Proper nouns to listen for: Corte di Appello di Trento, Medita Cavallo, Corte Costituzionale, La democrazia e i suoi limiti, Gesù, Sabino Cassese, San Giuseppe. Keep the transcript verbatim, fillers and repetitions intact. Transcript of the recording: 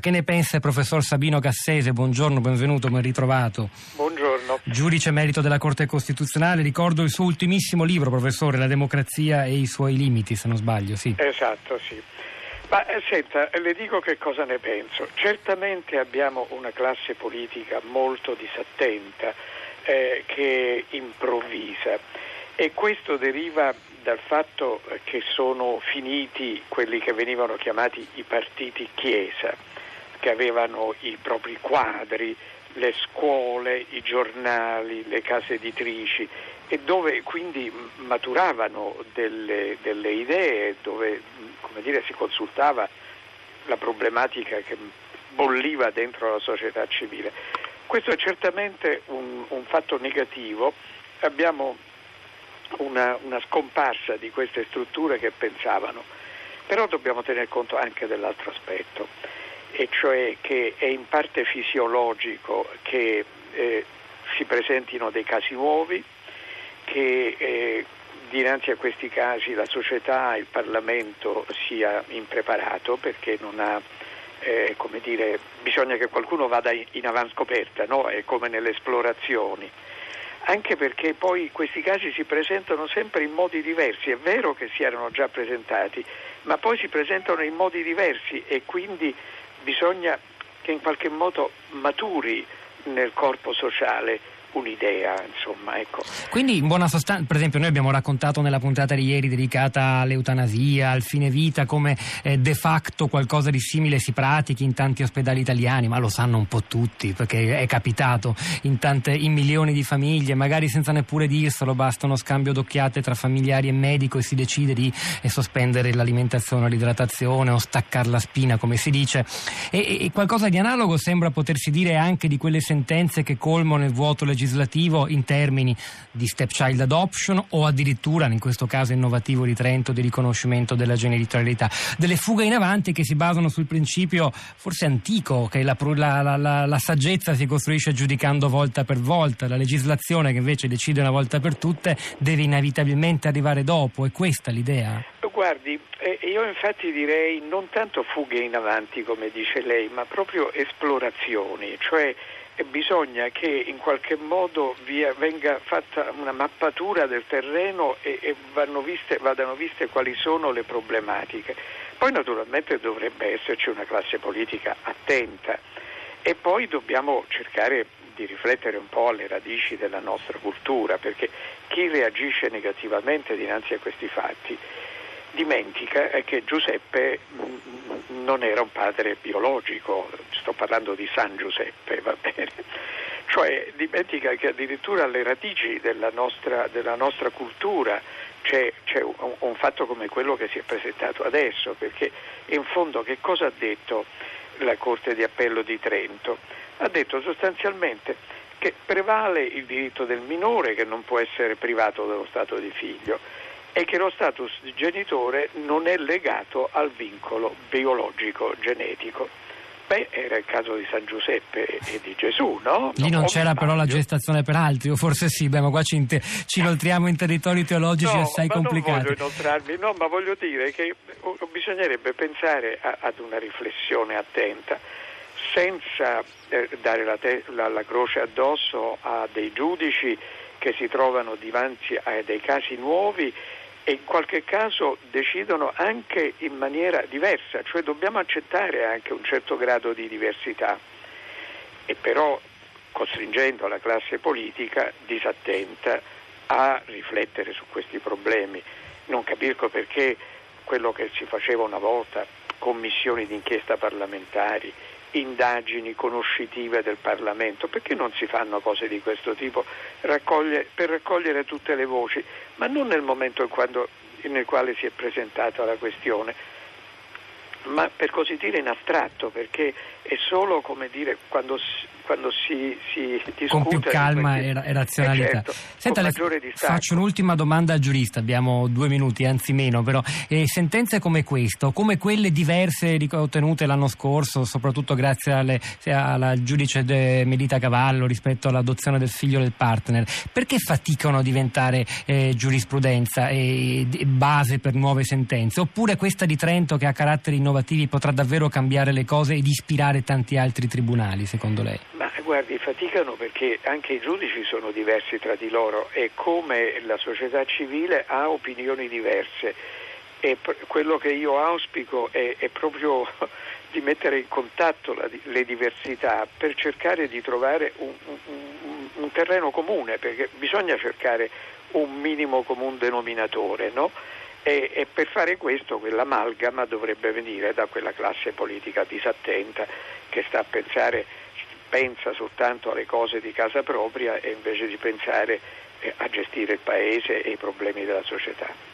Che ne pensa il professor Sabino Cassese? Buongiorno, benvenuto, ben ritrovato. Buongiorno. Giudice emerito della Corte Costituzionale, ricordo il suo ultimissimo libro, professore, La democrazia e i suoi limiti, se non sbaglio, sì. Esatto, sì. Ma senta, le dico che cosa ne penso. Certamente abbiamo una classe politica molto disattenta, eh, che improvvisa, e questo deriva dal fatto che sono finiti quelli che venivano chiamati i partiti chiesa, che avevano i propri quadri, le scuole, i giornali, le case editrici, e dove quindi maturavano delle, delle idee, dove, come dire, si consultava la problematica che bolliva dentro la società civile. Questo è certamente un, un fatto negativo. Abbiamo una, una scomparsa di queste strutture che pensavano, però dobbiamo tener conto anche dell'altro aspetto, e cioè che è in parte fisiologico che eh, si presentino dei casi nuovi, che eh, dinanzi a questi casi la società, il Parlamento sia impreparato, perché non ha, eh, come dire, bisogna che qualcuno vada in avanscoperta, no? È come nelle esplorazioni. Anche perché poi questi casi si presentano sempre in modi diversi, è vero che si erano già presentati, ma poi si presentano in modi diversi, e quindi bisogna che in qualche modo maturi nel corpo sociale un'idea, insomma, ecco. Quindi, in buona sostanza, per esempio, noi abbiamo raccontato nella puntata di ieri dedicata all'eutanasia, al fine vita, come eh, de facto qualcosa di simile si pratichi in tanti ospedali italiani, ma lo sanno un po' tutti, perché è capitato in tante, in milioni di famiglie, magari senza neppure dirselo, basta uno scambio d'occhiate tra familiari e medico e si decide di eh, sospendere l'alimentazione, l'idratazione, o staccare la spina, come si dice. E, e qualcosa di analogo sembra potersi dire anche di quelle sentenze che colmano il vuoto legislativo legislativo in termini di stepchild adoption, o addirittura, in questo caso innovativo di Trento, di riconoscimento della genitorialità, delle fughe in avanti che si basano sul principio forse antico che la, la, la, la saggezza si costruisce giudicando volta per volta, la legislazione che invece decide una volta per tutte deve inevitabilmente arrivare dopo. È questa l'idea? Guardi, io infatti direi non tanto fughe in avanti, come dice lei, ma proprio esplorazioni, cioè bisogna che in qualche modo via, venga fatta una mappatura del terreno e, e vanno viste, vadano viste quali sono le problematiche. Poi naturalmente dovrebbe esserci una classe politica attenta, e poi dobbiamo cercare di riflettere un po' alle radici della nostra cultura, perché chi reagisce negativamente dinanzi a questi fatti dimentica che Giuseppe non era un padre biologico, sto parlando di San Giuseppe, va bene? Cioè dimentica che addirittura alle radici della nostra, della nostra cultura c'è, c'è un, un fatto come quello che si è presentato adesso, perché in fondo che cosa ha detto la Corte di Appello di Trento? Ha detto sostanzialmente che prevale il diritto del minore, che non può essere privato dello stato di figlio, è che lo status di genitore non è legato al vincolo biologico genetico. Beh, era il caso di San Giuseppe e di Gesù, no? Lì non c'era però la gestazione per altri, o forse sì, beh, ma qua ci, inter- ci inoltriamo in territori teologici no, assai complicati. No, non voglio inoltrarmi, no, ma voglio dire che bisognerebbe pensare a- ad una riflessione attenta, senza eh, dare la, te- la-, la croce addosso a dei giudici che si trovano dinanzi a dei casi nuovi e in qualche caso decidono anche in maniera diversa, cioè dobbiamo accettare anche un certo grado di diversità, e però costringendo la classe politica disattenta a riflettere su questi problemi. Non capisco perché quello che si faceva una volta, commissioni d'inchiesta parlamentari, indagini conoscitive del Parlamento, perché non si fanno cose di questo tipo raccoglie, per raccogliere tutte le voci, ma non nel momento in quando, nel quale si è presentata la questione, ma per così dire in astratto, perché è solo, come dire, quando quando si, si discute con più calma questi... e razionalità. Eh certo, Senta, le... faccio un'ultima domanda al giurista, abbiamo due minuti, anzi meno, però eh, sentenze come questo, come quelle diverse ottenute l'anno scorso, soprattutto grazie alle, alla giudice Medita Cavallo rispetto all'adozione del figlio del partner, perché faticano a diventare eh, giurisprudenza e, e base per nuove sentenze? Oppure questa di Trento, che ha caratteri innovativi, potrà davvero cambiare le cose ed ispirare tanti altri tribunali, secondo lei? Ma guardi, faticano perché anche i giudici sono diversi tra di loro e come la società civile ha opinioni diverse, e pr- quello che io auspico è, è proprio di mettere in contatto la, le diversità per cercare di trovare un, un, un terreno comune, perché bisogna cercare un minimo comune denominatore, no? E, e per fare questo quell'amalgama dovrebbe venire da quella classe politica disattenta che sta a pensare, pensa soltanto alle cose di casa propria e invece di pensare a gestire il paese e i problemi della società.